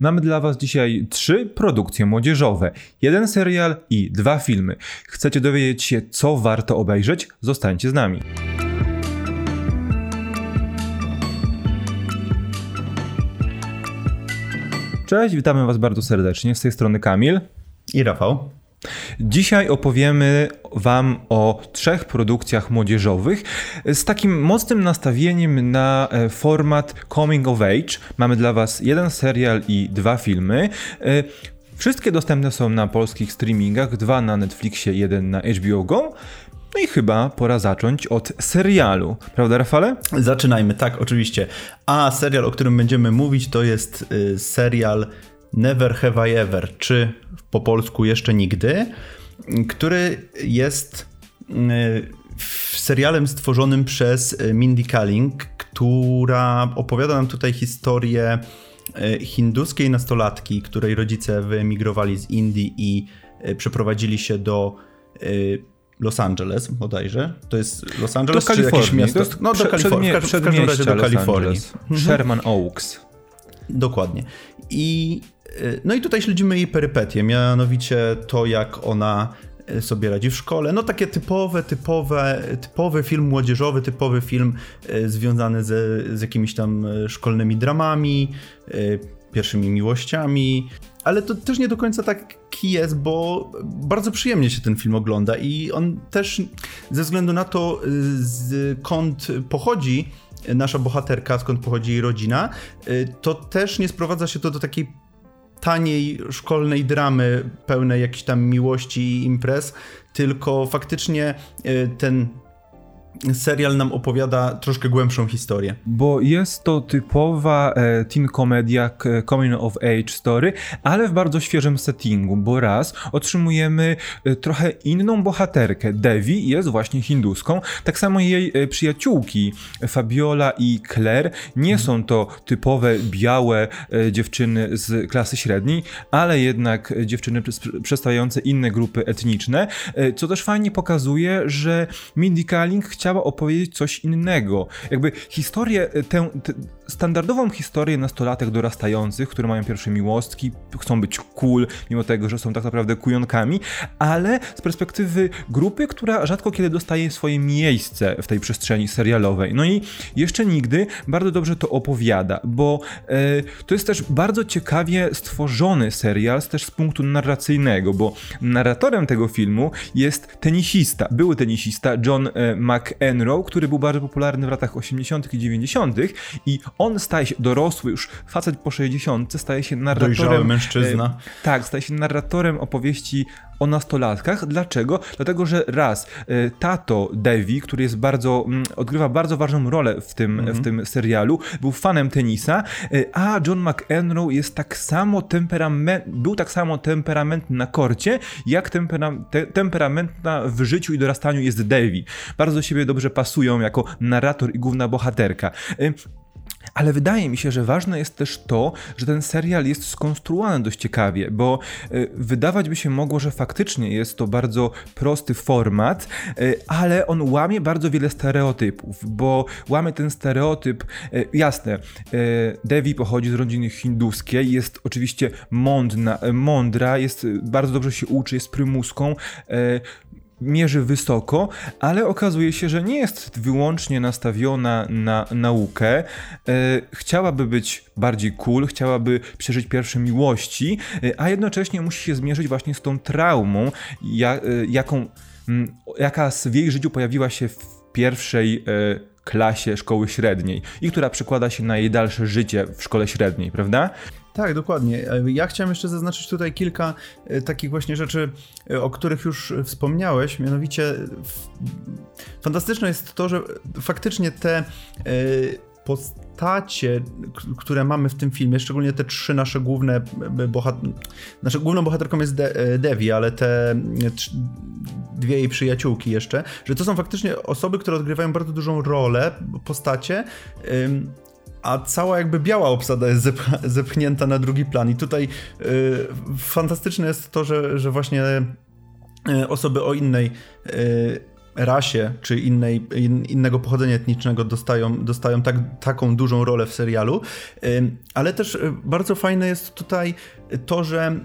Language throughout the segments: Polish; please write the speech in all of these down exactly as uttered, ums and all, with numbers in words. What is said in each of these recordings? Mamy dla was dzisiaj trzy produkcje młodzieżowe, jeden serial i dwa filmy. Chcecie dowiedzieć się, co warto obejrzeć? Zostańcie z nami. Cześć, witamy was bardzo serdecznie. Z tej strony Kamil i Rafał. Dzisiaj opowiemy wam o trzech produkcjach młodzieżowych z takim mocnym nastawieniem na format coming of age. Mamy dla was jeden serial i dwa filmy. Wszystkie dostępne są na polskich streamingach, dwa na Netflixie, jeden na H B O Go. No i chyba pora zacząć od serialu. Prawda, Rafale? Zaczynajmy, tak, oczywiście. A serial, o którym będziemy mówić, to jest y, serial Never Have I Ever, czy po polsku Jeszcze Nigdy, który jest y, serialem stworzonym przez Mindy Kaling, która opowiada nam tutaj historię y, hinduskiej nastolatki, której rodzice wyemigrowali z Indii i y, przeprowadzili się do y, Los Angeles bodajże. To jest Los Angeles do czy jakieś miasto? Do, no do przed, Kalifornii. Przed, w każdym, w każdym razie do Los Kalifornii. Mhm. Sherman Oaks. Dokładnie. I, no i tutaj śledzimy jej perypetie, mianowicie to, jak ona sobie radzi w szkole. No takie typowe, typowe, typowy film młodzieżowy, typowy film związany z, z jakimiś tam szkolnymi dramami, pierwszymi miłościami. Ale to też nie do końca taki jest, bo bardzo przyjemnie się ten film ogląda i on też ze względu na to, skąd pochodzi nasza bohaterka, skąd pochodzi jej rodzina, to też nie sprowadza się to do takiej taniej szkolnej dramy pełnej jakichś tam miłości i imprez, tylko faktycznie ten serial nam opowiada troszkę głębszą historię. Bo jest to typowa teen komedia, coming of age story, ale w bardzo świeżym settingu, bo raz otrzymujemy trochę inną bohaterkę. Devi jest właśnie hinduską, tak samo jej przyjaciółki Fabiola i Claire nie hmm. są to typowe białe dziewczyny z klasy średniej, ale jednak dziewczyny przedstawiające inne grupy etniczne, co też fajnie pokazuje, że Mindy Kaling chciała opowiedzieć coś innego. Jakby historię, tę, tę standardową historię nastolatek dorastających, które mają pierwsze miłostki, chcą być cool, mimo tego, że są tak naprawdę kujonkami, ale z perspektywy grupy, która rzadko kiedy dostaje swoje miejsce w tej przestrzeni serialowej. No i Jeszcze Nigdy bardzo dobrze to opowiada, bo yy, to jest też bardzo ciekawie stworzony serial też z punktu narracyjnego, bo narratorem tego filmu jest tenisista, były tenisista John McEnroe, który był bardzo popularny w latach osiemdziesiątych i dziewięćdziesiątych i on staje się dorosły, już facet po sześćdziesiątce, staje się narratorem... Dojrzały mężczyzna. E, tak, staje się narratorem opowieści o nastolatkach. Dlaczego? Dlatego, że raz, e, tato Devi, który jest bardzo, m, odgrywa bardzo ważną rolę w tym, mhm. w tym serialu, był fanem tenisa, e, a John McEnroe jest tak samo temperament, był tak samo temperamentny na korcie, jak tempera, te, temperamentna w życiu i dorastaniu jest Devi. Bardzo siebie dobrze pasują jako narrator i główna bohaterka. Ale wydaje mi się, że ważne jest też to, że ten serial jest skonstruowany dość ciekawie, bo wydawać by się mogło, że faktycznie jest to bardzo prosty format, ale on łamie bardzo wiele stereotypów, bo łamie ten stereotyp, jasne, Devi pochodzi z rodziny hinduskiej, jest oczywiście mądna, mądra, jest, bardzo dobrze się uczy, jest prymuską, mierzy wysoko, ale okazuje się, że nie jest wyłącznie nastawiona na naukę. Chciałaby być bardziej cool, chciałaby przeżyć pierwsze miłości, a jednocześnie musi się zmierzyć właśnie z tą traumą, jaką, jaka w jej życiu pojawiła się w pierwszej klasie szkoły średniej i która przekłada się na jej dalsze życie w szkole średniej, prawda? Tak, dokładnie. Ja chciałem jeszcze zaznaczyć tutaj kilka takich właśnie rzeczy, o których już wspomniałeś, mianowicie fantastyczne jest to, że faktycznie te postacie, które mamy w tym filmie, szczególnie te trzy nasze główne bohaterki, naszą główną bohaterką jest De- Devi, ale te trz- dwie jej przyjaciółki jeszcze, że to są faktycznie osoby, które odgrywają bardzo dużą rolę, postacie, a cała jakby biała obsada jest zep- zepchnięta na drugi plan i tutaj yy, fantastyczne jest to, że, że właśnie yy, osoby o innej yy, rasie czy innej, in, innego pochodzenia etnicznego dostają, dostają tak, taką dużą rolę w serialu, ale też bardzo fajne jest tutaj to, że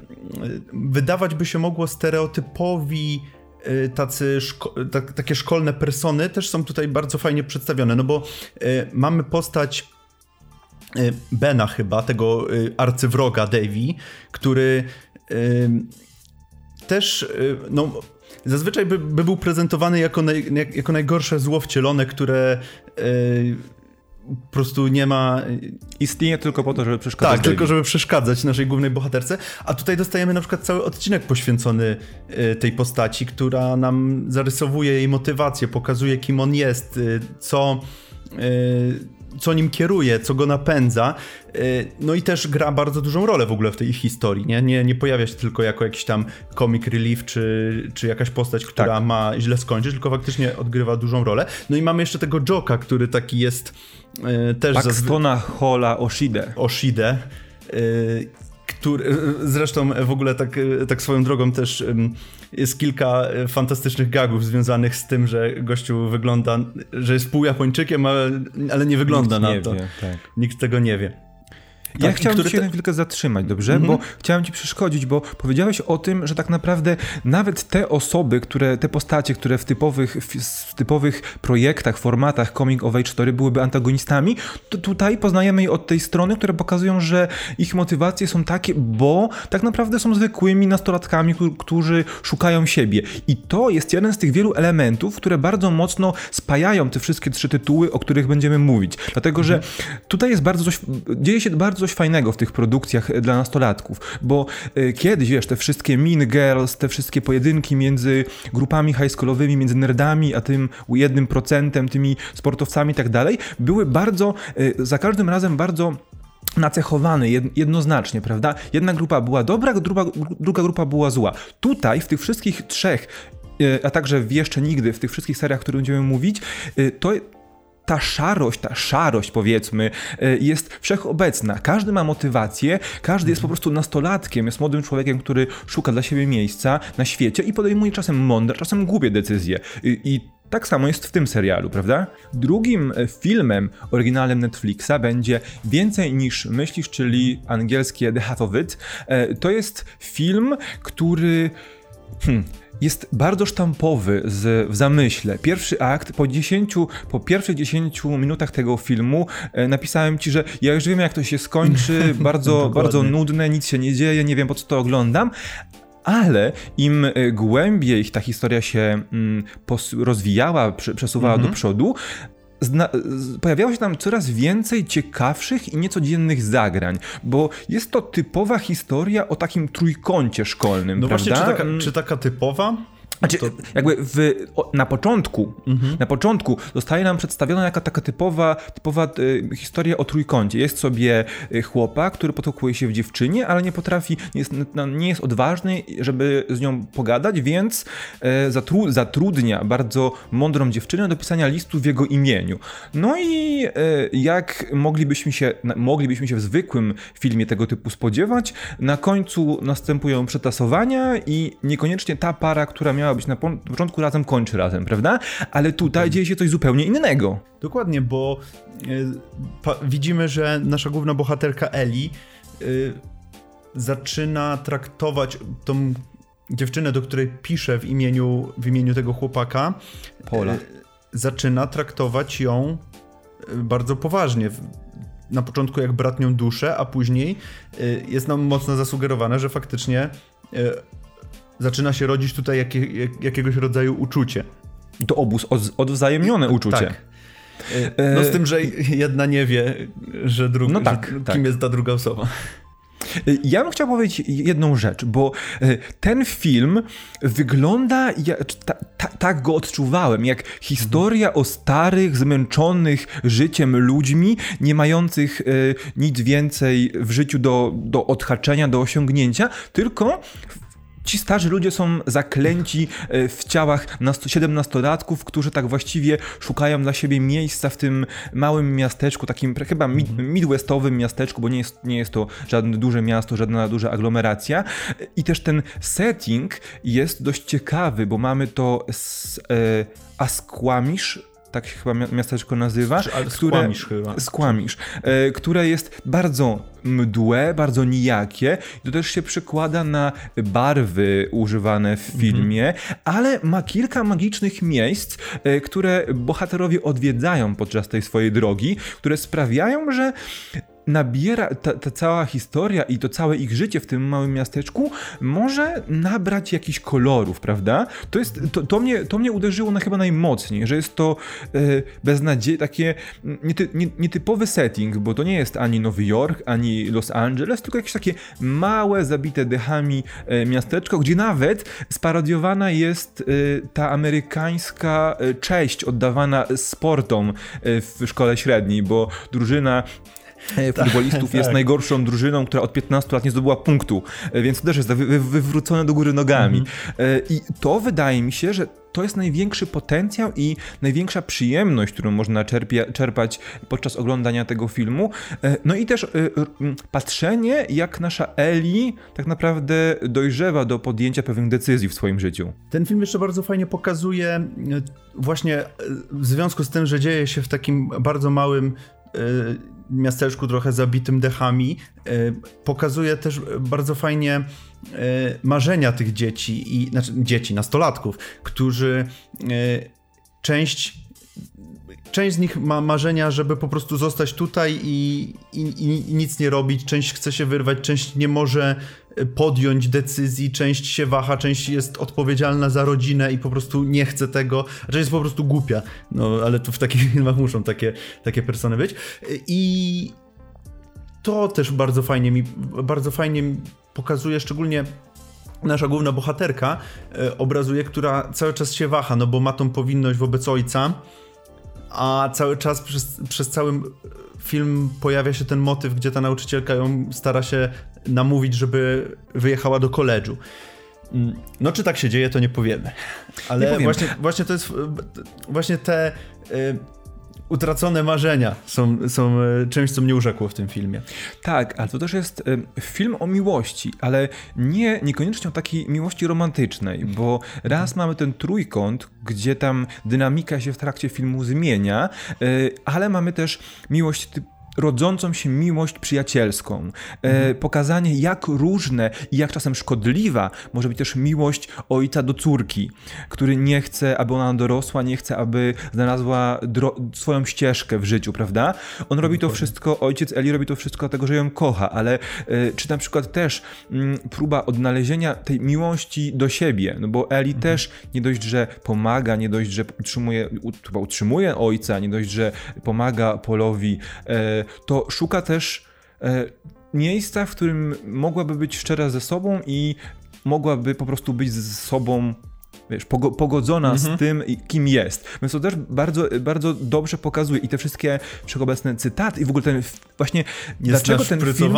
wydawać by się mogło stereotypowi tacy szko- ta- takie szkolne persony też są tutaj bardzo fajnie przedstawione, no bo mamy postać Bena chyba, tego arcywroga Davey, który też no, zazwyczaj by, by był prezentowany jako, naj, jako najgorsze zło wcielone, które po prostu nie ma... Istnieje tylko po to, żeby przeszkadzać. Tak, Davey. Tylko żeby przeszkadzać naszej głównej bohaterce. A tutaj dostajemy na przykład cały odcinek poświęcony tej postaci, która nam zarysowuje jej motywację, pokazuje kim on jest, co... co nim kieruje, co go napędza. No i też gra bardzo dużą rolę w ogóle w tej ich historii, nie? Nie, nie pojawia się tylko jako jakiś tam comic relief, czy, czy jakaś postać, która tak. ma źle skończyć, tylko faktycznie odgrywa dużą rolę. No i mamy jeszcze tego Joka, który taki jest e, też... Paxtona zazwy- Hola Oshidę. Oshidę. E, który, zresztą w ogóle tak, tak swoją drogą też jest kilka fantastycznych gagów związanych z tym, że gościu wygląda, że jest pół Japończykiem, ale, ale nie wygląda Nikt na nie to. Wie, tak. Nikt tego nie wie. Ja tak, chciałem cię na chwilkę zatrzymać, dobrze? Mm-hmm. Bo chciałem ci przeszkodzić, bo powiedziałeś o tym, że tak naprawdę nawet te osoby, które, te postacie, które w typowych, w typowych projektach, formatach Coming of Age Story byłyby antagonistami, to tutaj poznajemy je od tej strony, które pokazują, że ich motywacje są takie, bo tak naprawdę są zwykłymi nastolatkami, którzy szukają siebie. I to jest jeden z tych wielu elementów, które bardzo mocno spajają te wszystkie trzy tytuły, o których będziemy mówić. Dlatego, mm-hmm. że tutaj jest bardzo coś, dzieje się bardzo coś fajnego w tych produkcjach dla nastolatków, bo kiedyś, wiesz, te wszystkie Mean Girls, te wszystkie pojedynki między grupami high schoolowymi, między nerdami, a tym jednym procentem, tymi sportowcami i tak dalej, były bardzo, za każdym razem bardzo nacechowane jednoznacznie, prawda? Jedna grupa była dobra, druga, druga grupa była zła. Tutaj w tych wszystkich trzech, a także w Jeszcze Nigdy, w tych wszystkich seriach, o których będziemy mówić, to Ta szarość, ta szarość powiedzmy, jest wszechobecna. Każdy ma motywację, każdy jest po prostu nastolatkiem, jest młodym człowiekiem, który szuka dla siebie miejsca na świecie i podejmuje czasem mądre, czasem głupie decyzje. I, i tak samo jest w tym serialu, prawda? Drugim filmem oryginalnym Netflixa będzie Więcej niż myślisz, czyli angielskie The Half of It. To jest film, który... Hmm, jest bardzo sztampowy z, w zamyśle. Pierwszy akt, po, dziesięciu, po pierwszych dziesięciu minutach tego filmu e, napisałem ci, że ja już wiem jak to się skończy, bardzo, bardzo nudne, nic się nie dzieje, nie wiem po co to oglądam, ale im głębiej ta historia się mm, pos- rozwijała, pr- przesuwała mhm. do przodu, Zna- pojawiało się tam coraz więcej ciekawszych i niecodziennych zagrań, bo jest to typowa historia o takim trójkącie szkolnym, no prawda? Właśnie, czy taka, czy taka typowa? Znaczy, to... jakby w, o, na początku, mhm. na początku zostaje nam przedstawiona jaka taka typowa, typowa y, historia o trójkącie. Jest sobie chłopak, który potłukuje się w dziewczynie, ale nie potrafi, nie jest, nie jest odważny, żeby z nią pogadać, więc y, zatru, zatrudnia bardzo mądrą dziewczynę do pisania listu w jego imieniu. No i y, jak moglibyśmy się, moglibyśmy się w zwykłym filmie tego typu spodziewać, na końcu następują przetasowania i niekoniecznie ta para, która miała miała być na początku razem, kończy razem, prawda? Ale tutaj dzieje się coś zupełnie innego. Dokładnie, bo y, pa, widzimy, że nasza główna bohaterka Ellie y, zaczyna traktować tą dziewczynę, do której pisze w imieniu, w imieniu tego chłopaka, Paula. Y, zaczyna traktować ją bardzo poważnie. Na początku jak bratnią duszę, a później y, jest nam mocno zasugerowane, że faktycznie y, zaczyna się rodzić tutaj jakie, jakiegoś rodzaju uczucie. To obóz od, odwzajemnione uczucie. Tak. No z tym, że jedna nie wie, że, drug, no tak, że kim tak. jest ta druga osoba. Ja bym chciał powiedzieć jedną rzecz, bo ten film wygląda, ja, ta, ta, tak go odczuwałem, jak historia o starych, zmęczonych życiem ludźmi, nie mających y, nic więcej w życiu do, do odhaczenia, do osiągnięcia, tylko... Ci starzy ludzie są zaklęci w ciałach siedemnastolatków, którzy tak właściwie szukają dla siebie miejsca w tym małym miasteczku, takim chyba midwestowym miasteczku, bo nie jest, nie jest to żadne duże miasto, żadna duża aglomeracja. I też ten setting jest dość ciekawy, bo mamy to z, e, a Squamish, tak się chyba miasteczko nazywa, ale które, Squamish chyba. Squamish, e, które jest bardzo mdłe, bardzo nijakie. To też się przekłada na barwy używane w filmie, mm-hmm. ale ma kilka magicznych miejsc, które bohaterowie odwiedzają podczas tej swojej drogi, które sprawiają, że nabiera ta, ta cała historia i to całe ich życie w tym małym miasteczku może nabrać jakichś kolorów, prawda? To jest, to, to, mnie, to mnie uderzyło na chyba najmocniej, że jest to yy, beznadziejne, takie niety, nie, nietypowy setting, bo to nie jest ani Nowy Jork, ani Los Angeles, tylko jakieś takie małe, zabite dechami yy, miasteczko, gdzie nawet sparodiowana jest yy, ta amerykańska yy, cześć oddawana sportom yy, w szkole średniej, bo drużyna futbolistów tak, jest tak. najgorszą drużyną, która od piętnastu lat nie zdobyła punktu, więc to też jest wy- wy- wywrócone do góry nogami. Mhm. I to wydaje mi się, że to jest największy potencjał i największa przyjemność, którą można czerpia- czerpać podczas oglądania tego filmu. No i też patrzenie, jak nasza Ellie tak naprawdę dojrzewa do podjęcia pewnych decyzji w swoim życiu. Ten film jeszcze bardzo fajnie pokazuje właśnie w związku z tym, że dzieje się w takim bardzo małym miasteczku trochę zabitym dechami, pokazuje też bardzo fajnie marzenia tych dzieci, i znaczy dzieci, nastolatków, którzy część część z nich ma marzenia, żeby po prostu zostać tutaj i, i, i nic nie robić, część chce się wyrwać, część nie może podjąć decyzji, część się waha, część jest odpowiedzialna za rodzinę i po prostu nie chce tego, a część jest po prostu głupia, no ale to w takich filmach muszą takie, takie persony być i to też bardzo fajnie mi, bardzo fajnie pokazuje, szczególnie nasza główna bohaterka obrazuje, która cały czas się waha, no bo ma tą powinność wobec ojca, a cały czas przez, przez cały film pojawia się ten motyw, gdzie ta nauczycielka ją stara się namówić, żeby wyjechała do koledżu. No czy tak się dzieje, to nie powiemy. Ale nie właśnie, właśnie to jest właśnie te y, utracone marzenia są, są czymś, co mnie urzekło w tym filmie. Tak, ale to też jest film o miłości, ale nie, niekoniecznie o takiej miłości romantycznej, bo raz mamy ten trójkąt, gdzie tam dynamika się w trakcie filmu zmienia, y, ale mamy też miłość typu rodzącą się miłość przyjacielską. E, pokazanie, jak różne i jak czasem szkodliwa może być też miłość ojca do córki, który nie chce, aby ona dorosła, nie chce, aby znalazła dro- swoją ścieżkę w życiu, prawda? On robi to wszystko, ojciec Eli robi to wszystko dlatego, że ją kocha, ale e, czy na przykład też m, próba odnalezienia tej miłości do siebie, no bo Eli mhm. też nie dość, że pomaga, nie dość, że utrzymuje, ut- utrzymuje ojca, nie dość, że pomaga Polowi, e, to szuka też e, miejsca, w którym mogłaby być szczera ze sobą i mogłaby po prostu być ze sobą, wiesz, pogodzona mm-hmm. z tym, kim jest. Więc to też bardzo, bardzo dobrze pokazuje i te wszystkie wszechobecne cytaty i w ogóle ten właśnie jest dlaczego ten film...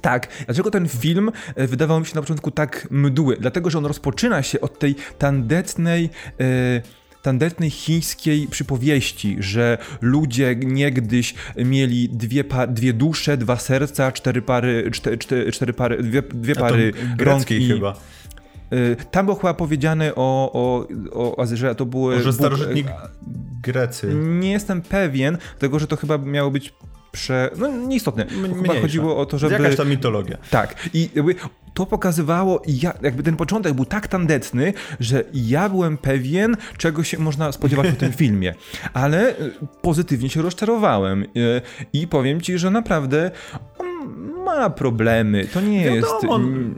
Tak. Dlaczego ten film wydawał mi się na początku tak mdły? Dlatego, że on rozpoczyna się od tej tandetnej... E, tandetnej chińskiej przypowieści, że ludzie niegdyś mieli dwie, pa, dwie dusze, dwa serca, cztery pary, cztery, cztery, cztery pary, dwie, dwie pary rąk i... chyba. Tam było chyba powiedziane o, o, o Azyrze, to były... Może starożytni Grecy. Nie jestem pewien, dlatego że to chyba miało być prze... No nieistotne. Mniejsza. Chyba chodziło o to, żeby... Jakaś ta mitologia. Tak. I jakby... To pokazywało, jakby ten początek był tak tandetny, że ja byłem pewien, czego się można spodziewać po tym filmie. Ale pozytywnie się rozczarowałem i powiem ci, że naprawdę on ma problemy. To nie wiadomo, jest... On...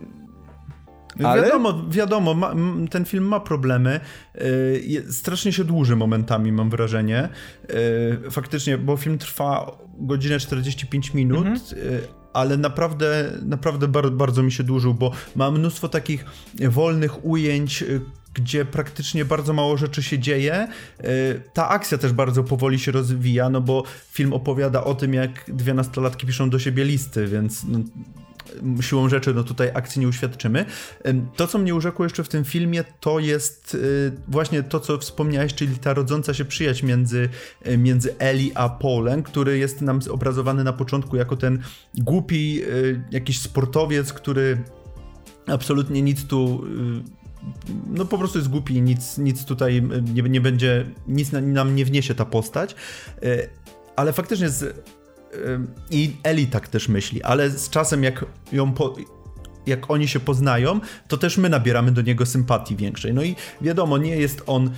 Ale... Wiadomo, wiadomo ma, ten film ma problemy. Strasznie się dłuży momentami, mam wrażenie. Faktycznie, bo film trwa godzinę czterdzieści pięć minut, mhm. ale naprawdę, naprawdę bardzo, bardzo mi się dłużył, bo ma mnóstwo takich wolnych ujęć, gdzie praktycznie bardzo mało rzeczy się dzieje. Ta akcja też bardzo powoli się rozwija, no bo film opowiada o tym, jak dwie nastolatki piszą do siebie listy, więc... No... siłą rzeczy no tutaj akcji nie uświadczymy. To, co mnie urzekło jeszcze w tym filmie, to jest właśnie to, co wspomniałeś, czyli ta rodząca się przyjaźń między, między Ellie a Paulem, który jest nam obrazowany na początku jako ten głupi jakiś sportowiec, który absolutnie nic tu... no po prostu jest głupi, nic, nic tutaj nie, nie będzie, nic nam nie wniesie ta postać, ale faktycznie z, i Ellie tak też myśli, ale z czasem jak ją po, jak oni się poznają, to też my nabieramy do niego sympatii większej, no i wiadomo, nie jest on y,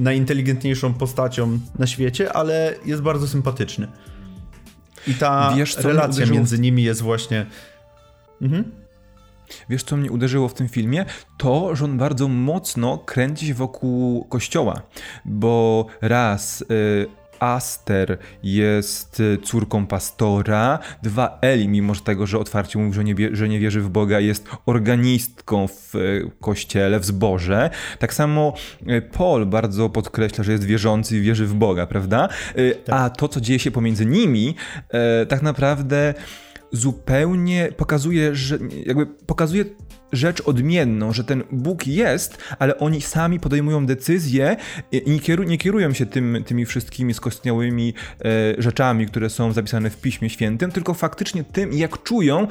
najinteligentniejszą postacią na świecie, ale jest bardzo sympatyczny i ta Wiesz, relacja między nimi jest właśnie mhm Wiesz, co mnie uderzyło w tym filmie? To, że on bardzo mocno kręci się wokół kościoła, bo raz y, Aster jest córką pastora, dwa Eli, mimo tego, że otwarcie mówi, że nie, że nie wierzy w Boga, jest organistką w y, kościele, w zborze. Tak samo y, Paul bardzo podkreśla, że jest wierzący i wierzy w Boga, prawda? Y, tak. A to, co dzieje się pomiędzy nimi, y, tak naprawdę... zupełnie pokazuje, że jakby pokazuje rzecz odmienną, że ten Bóg jest, ale oni sami podejmują decyzje i nie, kieru, nie kierują się tym, tymi wszystkimi skostniałymi e, rzeczami, które są zapisane w Piśmie Świętym, tylko faktycznie tym, jak czują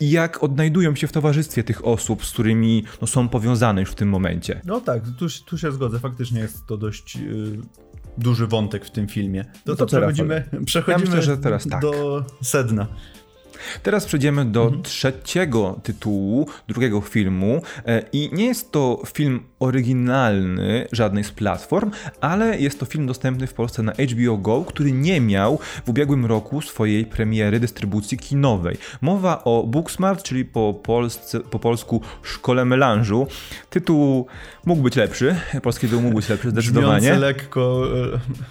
i e, jak odnajdują się w towarzystwie tych osób, z którymi no, są powiązane już w tym momencie. No tak, tu, tu się zgodzę, faktycznie jest to dość... Yy... duży wątek w tym filmie. To, no to, to przechodzimy, przechodzimy ja myślę, że teraz tak. do sedna. Teraz przejdziemy do mhm. trzeciego tytułu, drugiego filmu i nie jest to film oryginalny żadnej z platform, ale jest to film dostępny w Polsce na H B O Go, który nie miał w ubiegłym roku swojej premiery dystrybucji kinowej. Mowa o Booksmart, czyli po, polsce, po polsku Szkole Melanżu. Tytuł mógł być lepszy, polski tytuł mógł być lepszy zdecydowanie. Brzmiący lekko,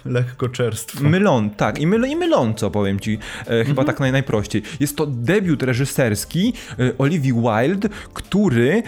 lekko czerstwo. Mylą, tak i, myl, i myląco powiem ci, chyba mhm. tak naj, najprościej. Jest to debiut reżyserski Olivii Wilde, który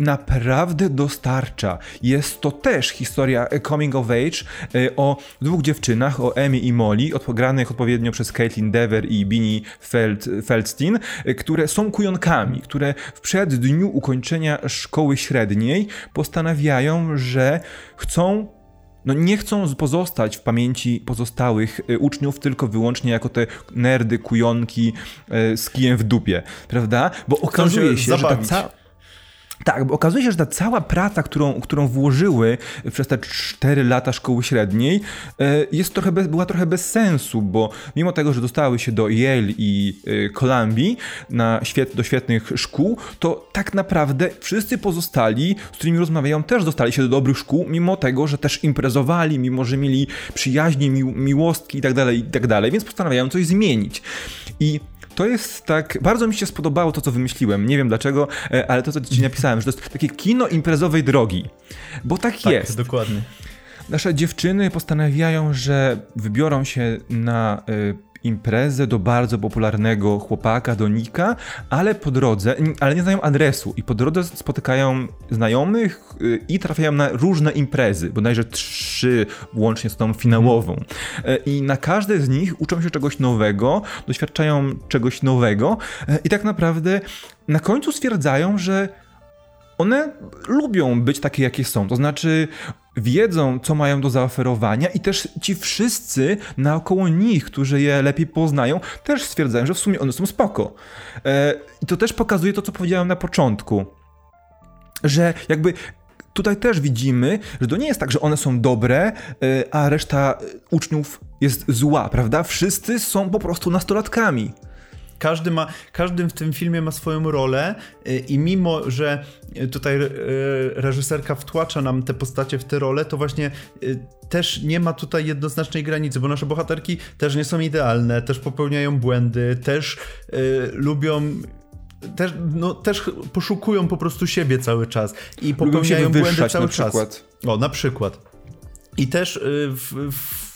naprawdę dostarcza. Jest to też historia coming of age o dwóch dziewczynach, o Emmy i Molly, granych odpowiednio przez Caitlin Dever i Beanie Feld, Feldstein, które są kujonkami, które w przeddniu ukończenia szkoły średniej postanawiają, że chcą No nie chcą pozostać w pamięci pozostałych uczniów, tylko wyłącznie jako te nerdy, kujonki z kijem w dupie, prawda? Bo okazuje się, że ta cała... Tak, bo okazuje się, że ta cała praca, którą, którą włożyły przez te cztery lata szkoły średniej, jest trochę bez, była trochę bez sensu, bo mimo tego, że dostały się do Yale i Columbii, na świet, do świetnych szkół, to tak naprawdę wszyscy pozostali, z którymi rozmawiają, też dostali się do dobrych szkół, mimo tego, że też imprezowali, mimo że mieli przyjaźnie, mi, miłostki itd., itd., więc postanawiają coś zmienić. I to jest tak, bardzo mi się spodobało to, co wymyśliłem, nie wiem dlaczego, ale to, co ci napisałem, że to jest takie kino imprezowej drogi, bo tak, tak jest. Dokładnie. Nasze dziewczyny postanawiają, że wybiorą się na y, imprezę do bardzo popularnego chłopaka, do Nika, ale po drodze, ale nie znają adresu i po drodze spotykają znajomych y, i trafiają na różne imprezy, bodajże trzy łącznie z tą finałową. Y, I na każdej z nich uczą się czegoś nowego, doświadczają czegoś nowego y, i tak naprawdę na końcu stwierdzają, że one lubią być takie, jakie są, to znaczy wiedzą, co mają do zaoferowania i też ci wszyscy naokoło nich, którzy je lepiej poznają, też stwierdzają, że w sumie one są spoko. I to też pokazuje to, co powiedziałem na początku, że jakby tutaj też widzimy, że to nie jest tak, że one są dobre, a reszta uczniów jest zła, prawda? Wszyscy są po prostu nastolatkami. Każdy ma, każdy w tym filmie ma swoją rolę i mimo, że tutaj reżyserka wtłacza nam te postacie w te role, to właśnie też nie ma tutaj jednoznacznej granicy, bo nasze bohaterki też nie są idealne, też popełniają błędy, też lubią... Też, no, też poszukują po prostu siebie cały czas i popełniają błędy cały czas. O, na przykład. I też w... w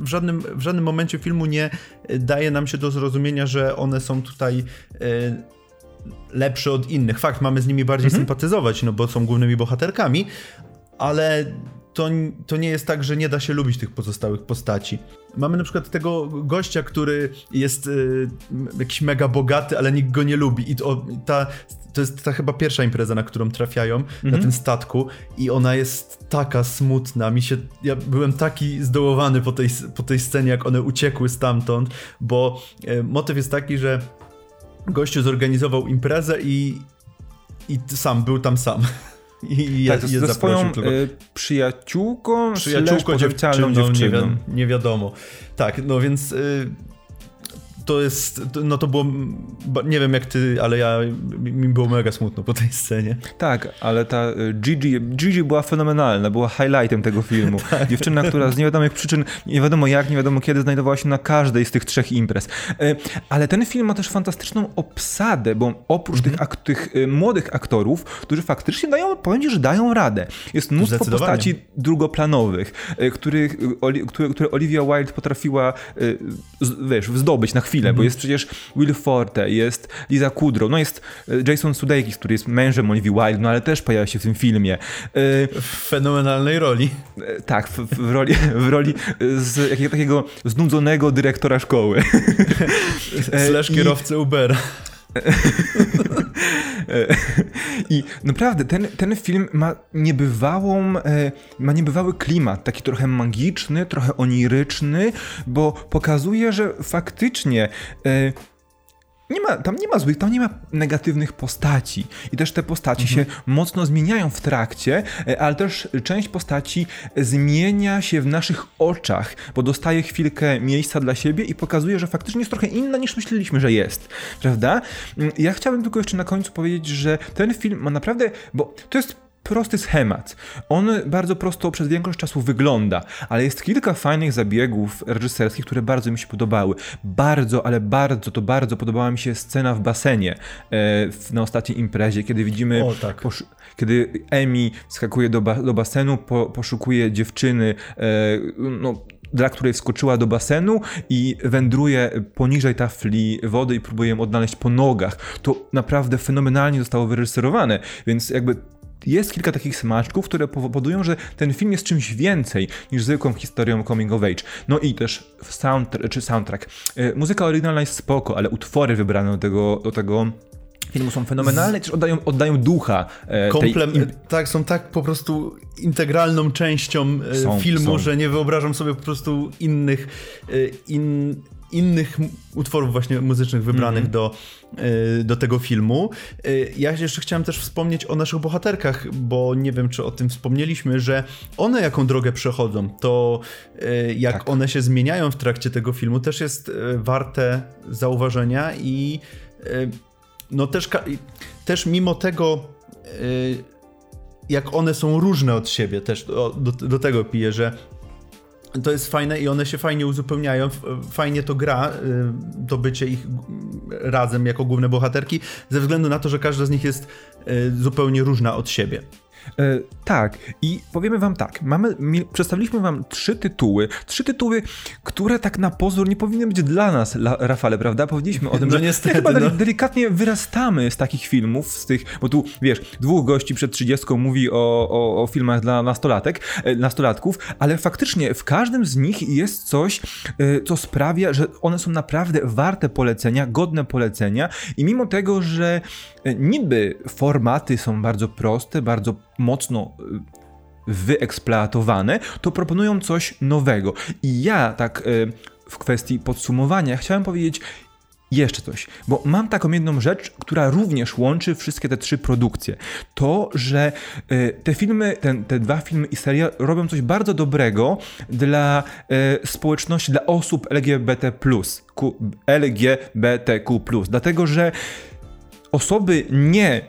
W żadnym, w żadnym momencie filmu nie daje nam się do zrozumienia, że one są tutaj y, lepsze od innych. Fakt, mamy z nimi bardziej mm-hmm. sympatyzować, no bo są głównymi bohaterkami, ale to, to nie jest tak, że nie da się lubić tych pozostałych postaci. Mamy na przykład tego gościa, który jest y, jakiś mega bogaty, ale nikt go nie lubi. I to, ta, to jest ta chyba pierwsza impreza, na którą trafiają, mm-hmm. na tym statku. I ona jest taka smutna. Mi się, ja byłem taki zdołowany po tej, po tej scenie, jak one uciekły stamtąd, bo y, motyw jest taki, że gościu zorganizował imprezę i, i sam, był tam sam. I tak, je, je ze swoją tylko. Y, przyjaciółką, przyjaciółką dziewczyną, dziewczyną. Nie, wi- nie wiadomo. Tak, no więc y, to jest, no to było, nie wiem jak ty, ale ja, mi było mega smutno po tej scenie. Tak, ale ta Gigi, Gigi była fenomenalna, była highlightem tego filmu. Tak. Dziewczyna, która z niewiadomych przyczyn, nie wiadomo jak, nie wiadomo kiedy, znajdowała się na każdej z tych trzech imprez. Y, ale ten film ma też fantastyczną obsadę, bo oprócz mm. tych, ak- tych y, młodych aktorów, którzy faktycznie dają, powiem ci, że dają radę. Jest mnóstwo postaci drugoplanowych, y, których, y, które, które Olivia Wilde potrafiła, y, z, wiesz, zdobyć na chwilę. Chwilę, bo jest przecież Will Forte, jest Lisa Kudrow, no jest Jason Sudeikis, który jest mężem Olivia Wilde, no ale też pojawia się w tym filmie. W fenomenalnej roli. Tak, w, w roli, w roli z jakiego takiego znudzonego dyrektora szkoły. Slash kierowcy I... Ubera. I naprawdę ten, ten film ma niebywałą, ma niebywały klimat, taki trochę magiczny, trochę oniryczny, bo pokazuje, że faktycznie nie ma, tam nie ma złych, tam nie ma negatywnych postaci i też te postaci mhm. się mocno zmieniają w trakcie, ale też część postaci zmienia się w naszych oczach, bo dostaje chwilkę miejsca dla siebie i pokazuje, że faktycznie jest trochę inna niż myśleliśmy, że jest, prawda? Ja chciałbym tylko jeszcze na końcu powiedzieć, że ten film ma naprawdę, bo to jest prosty schemat. On bardzo prosto przez większość czasu wygląda, ale jest kilka fajnych zabiegów reżyserskich, które bardzo mi się podobały. Bardzo, ale bardzo, to bardzo podobała mi się scena w basenie e, na ostatniej imprezie, kiedy widzimy, o, tak. posz- kiedy Amy skakuje do, ba- do basenu, po- poszukuje dziewczyny, e, no, dla której wskoczyła do basenu i wędruje poniżej tafli wody i próbuje ją odnaleźć po nogach. To naprawdę fenomenalnie zostało wyreżyserowane, więc jakby jest kilka takich smaczków, które powodują, że ten film jest czymś więcej niż zwykłą historią coming of age. No i też soundtrack, czy soundtrack. Muzyka oryginalna jest spoko, ale utwory wybrane do tego, do tego filmu są fenomenalne, też oddają, oddają ducha. E, Komplem- tej... Tak, są tak po prostu integralną częścią e, są, filmu, są. Że nie wyobrażam sobie po prostu innych e, in, innych utworów właśnie muzycznych wybranych mm-hmm. do do tego filmu. Ja jeszcze chciałem też wspomnieć o naszych bohaterkach, bo nie wiem, czy o tym wspomnieliśmy, że one jaką drogę przechodzą, to jak tak. one się zmieniają w trakcie tego filmu, też jest warte zauważenia i no też, też mimo tego, jak one są różne od siebie, też do, do tego piję, że to jest fajne i one się fajnie uzupełniają, fajnie to gra, to bycie ich razem jako główne bohaterki, ze względu na to, że każda z nich jest zupełnie różna od siebie. E, tak, i powiemy wam tak, mamy, mi, przedstawiliśmy wam trzy tytuły, trzy tytuły, które tak na pozór nie powinny być dla nas, la, Rafale, prawda? Powiedzieliśmy o tym, no że niestety, chyba no. delikatnie wyrastamy z takich filmów, z tych, bo tu, wiesz, dwóch gości przed trzydziestką mówi o, o, o filmach dla nastolatek, nastolatków, ale faktycznie w każdym z nich jest coś, co sprawia, że one są naprawdę warte polecenia, godne polecenia i mimo tego, że niby formaty są bardzo proste, bardzo mocno wyeksploatowane, to proponują coś nowego. I ja tak w kwestii podsumowania chciałem powiedzieć jeszcze coś, bo mam taką jedną rzecz, która również łączy wszystkie te trzy produkcje. To, że te filmy, ten, te dwa filmy i serial robią coś bardzo dobrego dla społeczności, dla osób L G B T plus, L G B T Q plus, dlatego, że osoby nie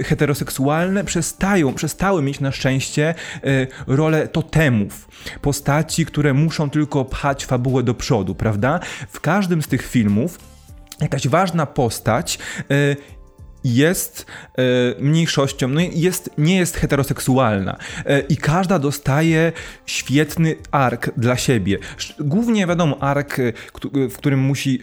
y, heteroseksualne przestają, przestały mieć na szczęście y, rolę totemów, postaci, które muszą tylko pchać fabułę do przodu, prawda? W każdym z tych filmów jakaś ważna postać y, jest y, mniejszością, no jest, nie jest heteroseksualna y, i każda dostaje świetny ark dla siebie. Głównie wiadomo ark, w którym musi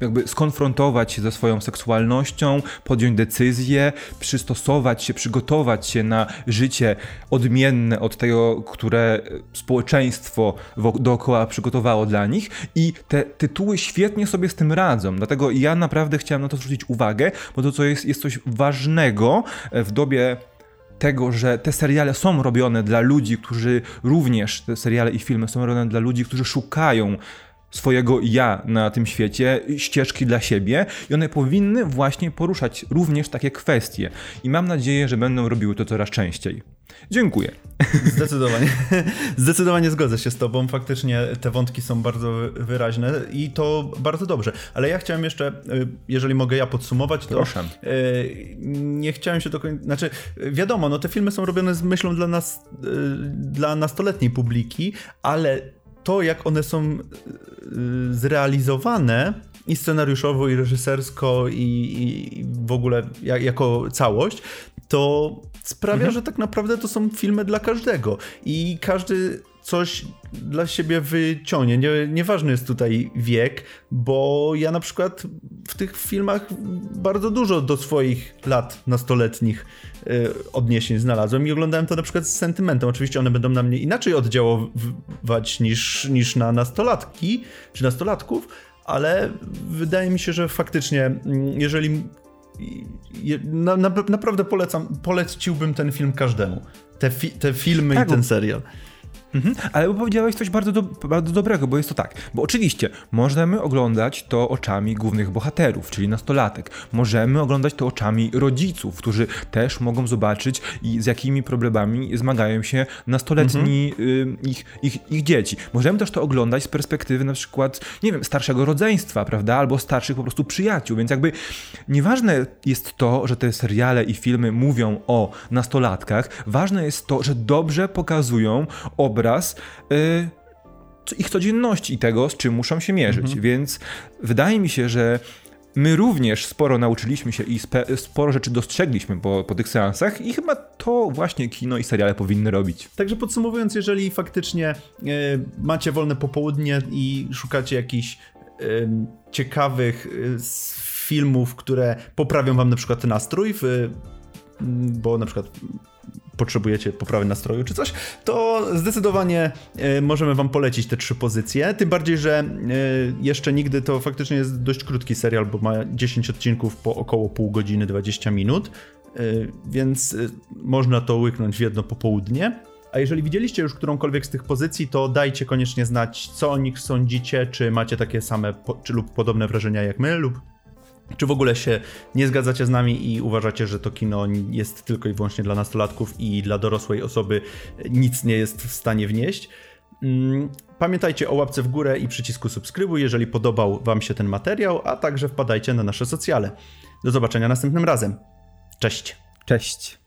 jakby skonfrontować się ze swoją seksualnością, podjąć decyzję, przystosować się, przygotować się na życie odmienne od tego, które społeczeństwo dookoła przygotowało dla nich, i te tytuły świetnie sobie z tym radzą. Dlatego ja naprawdę chciałem na to zwrócić uwagę, bo to co jest, jest coś ważnego w dobie tego, że te seriale są robione dla ludzi, którzy również, te seriale i filmy są robione dla ludzi, którzy szukają swojego ja na tym świecie, ścieżki dla siebie, i one powinny właśnie poruszać również takie kwestie. I mam nadzieję, że będą robiły to coraz częściej. Dziękuję. Zdecydowanie. Zdecydowanie zgodzę się z tobą. Faktycznie te wątki są bardzo wyraźne i to bardzo dobrze. Ale ja chciałem jeszcze, jeżeli mogę ja podsumować, to Proszę. nie chciałem się do końca... Znaczy, wiadomo, no te filmy są robione z myślą dla nas, dla nastoletniej publiki, ale to, jak one są zrealizowane i scenariuszowo, i reżysersko, i, i w ogóle jako całość, to sprawia, mhm. że tak naprawdę to są filmy dla każdego i każdy coś dla siebie wyciągnie. Nie, nieważny jest tutaj wiek, bo ja na przykład w tych filmach bardzo dużo do swoich lat nastoletnich y, odniesień znalazłem i oglądałem to na przykład z sentymentem. Oczywiście one będą na mnie inaczej oddziaływać niż, niż na nastolatki czy nastolatków, ale wydaje mi się, że faktycznie jeżeli... Na, na, naprawdę polecam, poleciłbym ten film każdemu. Te, fi, te filmy tak, i ten serial. Mhm, ale bo powiedziałeś coś bardzo, do, bardzo dobrego, bo jest to tak, bo oczywiście możemy oglądać to oczami głównych bohaterów, czyli nastolatek. Możemy oglądać to oczami rodziców, którzy też mogą zobaczyć, i z jakimi problemami zmagają się nastoletni mhm. y, ich, ich, ich dzieci. Możemy też to oglądać z perspektywy na przykład, nie wiem, starszego rodzeństwa, prawda, albo starszych po prostu przyjaciół, więc jakby nieważne jest to, że te seriale i filmy mówią o nastolatkach, ważne jest to, że dobrze pokazują obraz obraz ich codzienności i tego, z czym muszą się mierzyć. Mhm. Więc wydaje mi się, że my również sporo nauczyliśmy się i spe- sporo rzeczy dostrzegliśmy po, po tych seansach i chyba to właśnie kino i seriale powinny robić. Także podsumowując, jeżeli faktycznie yy, macie wolne popołudnie i szukacie jakichś yy, ciekawych yy, filmów, które poprawią wam na przykład nastrój, yy, bo na przykład potrzebujecie poprawy nastroju czy coś, to zdecydowanie y, możemy wam polecić te trzy pozycje. Tym bardziej, że y, jeszcze nigdy to faktycznie jest dość krótki serial, bo ma dziesięć odcinków po około pół godziny, dwadzieścia minut, y, więc y, można to łyknąć w jedno popołudnie. A jeżeli widzieliście już którąkolwiek z tych pozycji, to dajcie koniecznie znać, co o nich sądzicie, czy macie takie same po- czy lub podobne wrażenia jak my, lub czy w ogóle się nie zgadzacie z nami i uważacie, że to kino jest tylko i wyłącznie dla nastolatków i dla dorosłej osoby nic nie jest w stanie wnieść. Pamiętajcie o łapce w górę i przycisku subskrybuj, jeżeli podobał wam się ten materiał, a także wpadajcie na nasze socjale. Do zobaczenia następnym razem. Cześć. Cześć.